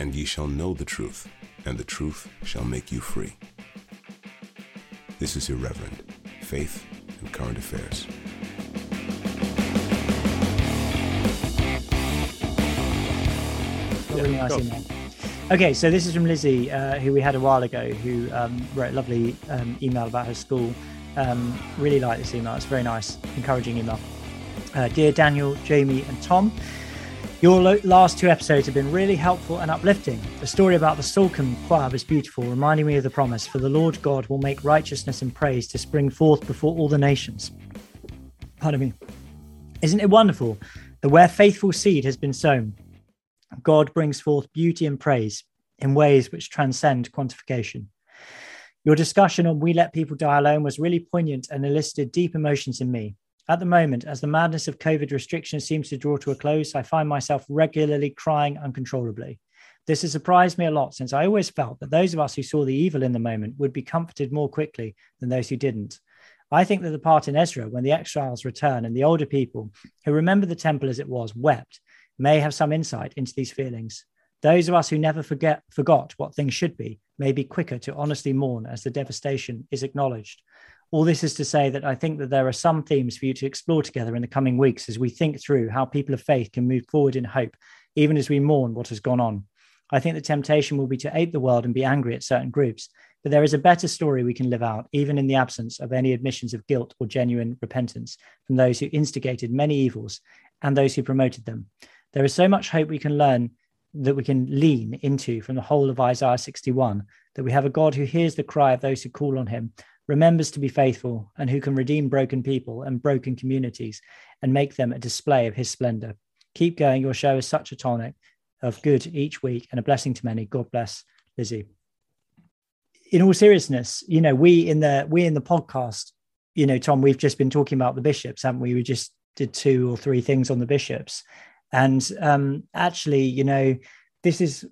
and ye shall know the truth, and the truth shall make you free. This is Irreverent, Faith and Current Affairs. Really nice email. Okay, so this is from Lizzie, who we had a while ago, who wrote a lovely email about her school. Really like this email. It's a very nice, encouraging email. Dear Daniel, Jamie and Tom, your last two episodes have been really helpful and uplifting. The story about the Sulcan Quab is beautiful, reminding me of the promise, for the Lord God will make righteousness and praise to spring forth before all the nations. Pardon me. Isn't it wonderful that where faithful seed has been sown, God brings forth beauty and praise in ways which transcend quantification. Your discussion on We Let People Die Alone was really poignant and elicited deep emotions in me. At the moment, as the madness of COVID restrictions seems to draw to a close, I find myself regularly crying uncontrollably. This has surprised me a lot, since I always felt that those of us who saw the evil in the moment would be comforted more quickly than those who didn't. I think that the part in Ezra, when the exiles return and the older people who remember the temple as it was wept, may have some insight into these feelings. Those of us who never forgot what things should be may be quicker to honestly mourn as the devastation is acknowledged. All this is to say that I think that there are some themes for you to explore together in the coming weeks as we think through how people of faith can move forward in hope, even as we mourn what has gone on. I think the temptation will be to hate the world and be angry at certain groups, but there is a better story we can live out, even in the absence of any admissions of guilt or genuine repentance from those who instigated many evils and those who promoted them. There is so much hope we can learn that we can lean into from the whole of Isaiah 61, that we have a God who hears the cry of those who call on him, remembers to be faithful, and who can redeem broken people and broken communities and make them a display of his splendor. Keep going. Your show is such a tonic of good each week and a blessing to many. God bless, Lizzie. In all seriousness, you know, we in the podcast, you know, Tom, we've just been talking about the bishops, haven't we? We just did 2 or 3 things on the bishops. And actually, you know, this is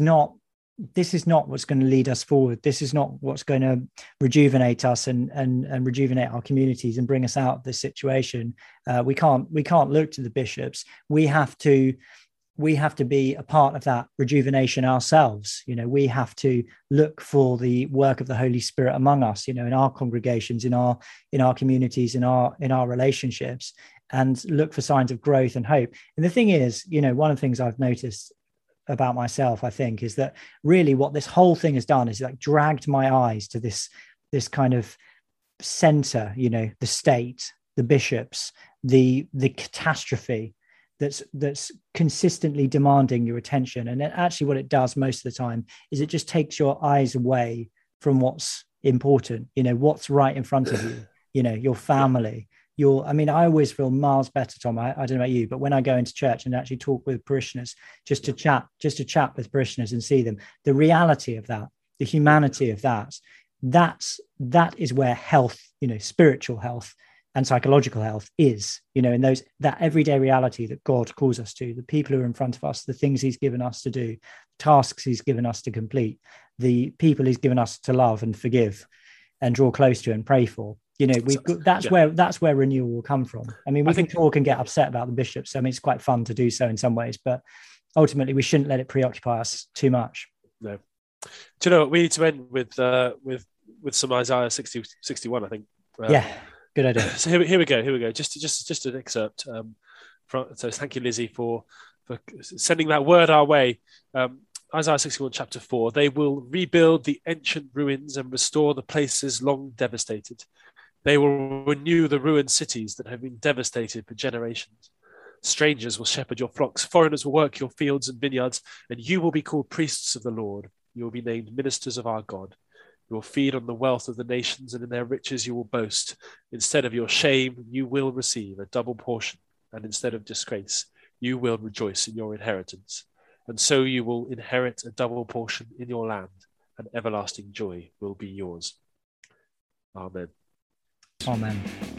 not what's going to lead us forward. This is not what's going to rejuvenate us and rejuvenate our communities and bring us out of this situation. We can't look to the bishops. We have to be a part of that rejuvenation ourselves. You know, we have to look for the work of the Holy Spirit among us, you know, in our congregations, in our communities, in our relationships, and look for signs of growth and hope. And the thing is, you know, one of the things I've noticed about myself, I think, is that really what this whole thing has done is like dragged my eyes to this kind of center, you know, the state, the bishops, the catastrophe that's consistently demanding your attention. And actually what it does most of the time is it just takes your eyes away from what's important, you know, what's right in front of you, you know, your family. I mean, I always feel miles better, Tom. I don't know about you, but when I go into church and actually talk with parishioners, just to chat with parishioners and see them, the reality of that, the humanity of that, that is where health, you know, spiritual health and psychological health is, you know, in those, that everyday reality that God calls us to, the people who are in front of us, the things he's given us to do, tasks he's given us to complete, the people he's given us to love and forgive and draw close to and pray for. You know, that's where renewal will come from. I mean, I think talk and get upset about the bishops. I mean, it's quite fun to do so in some ways, but ultimately we shouldn't let it preoccupy us too much. No. Do you know what? We need to end with some Isaiah 60, 61, I think. Yeah, good idea. So here we go. Just an excerpt. So thank you, Lizzie, for sending that word our way. Isaiah 61, chapter 4. They will rebuild the ancient ruins and restore the places long devastated. They will renew the ruined cities that have been devastated for generations. Strangers will shepherd your flocks, foreigners will work your fields and vineyards, and you will be called priests of the Lord. You will be named ministers of our God. You will feed on the wealth of the nations, and in their riches you will boast. Instead of your shame, you will receive a double portion, and instead of disgrace, you will rejoice in your inheritance. And so you will inherit a double portion in your land, and everlasting joy will be yours. Amen. Amen.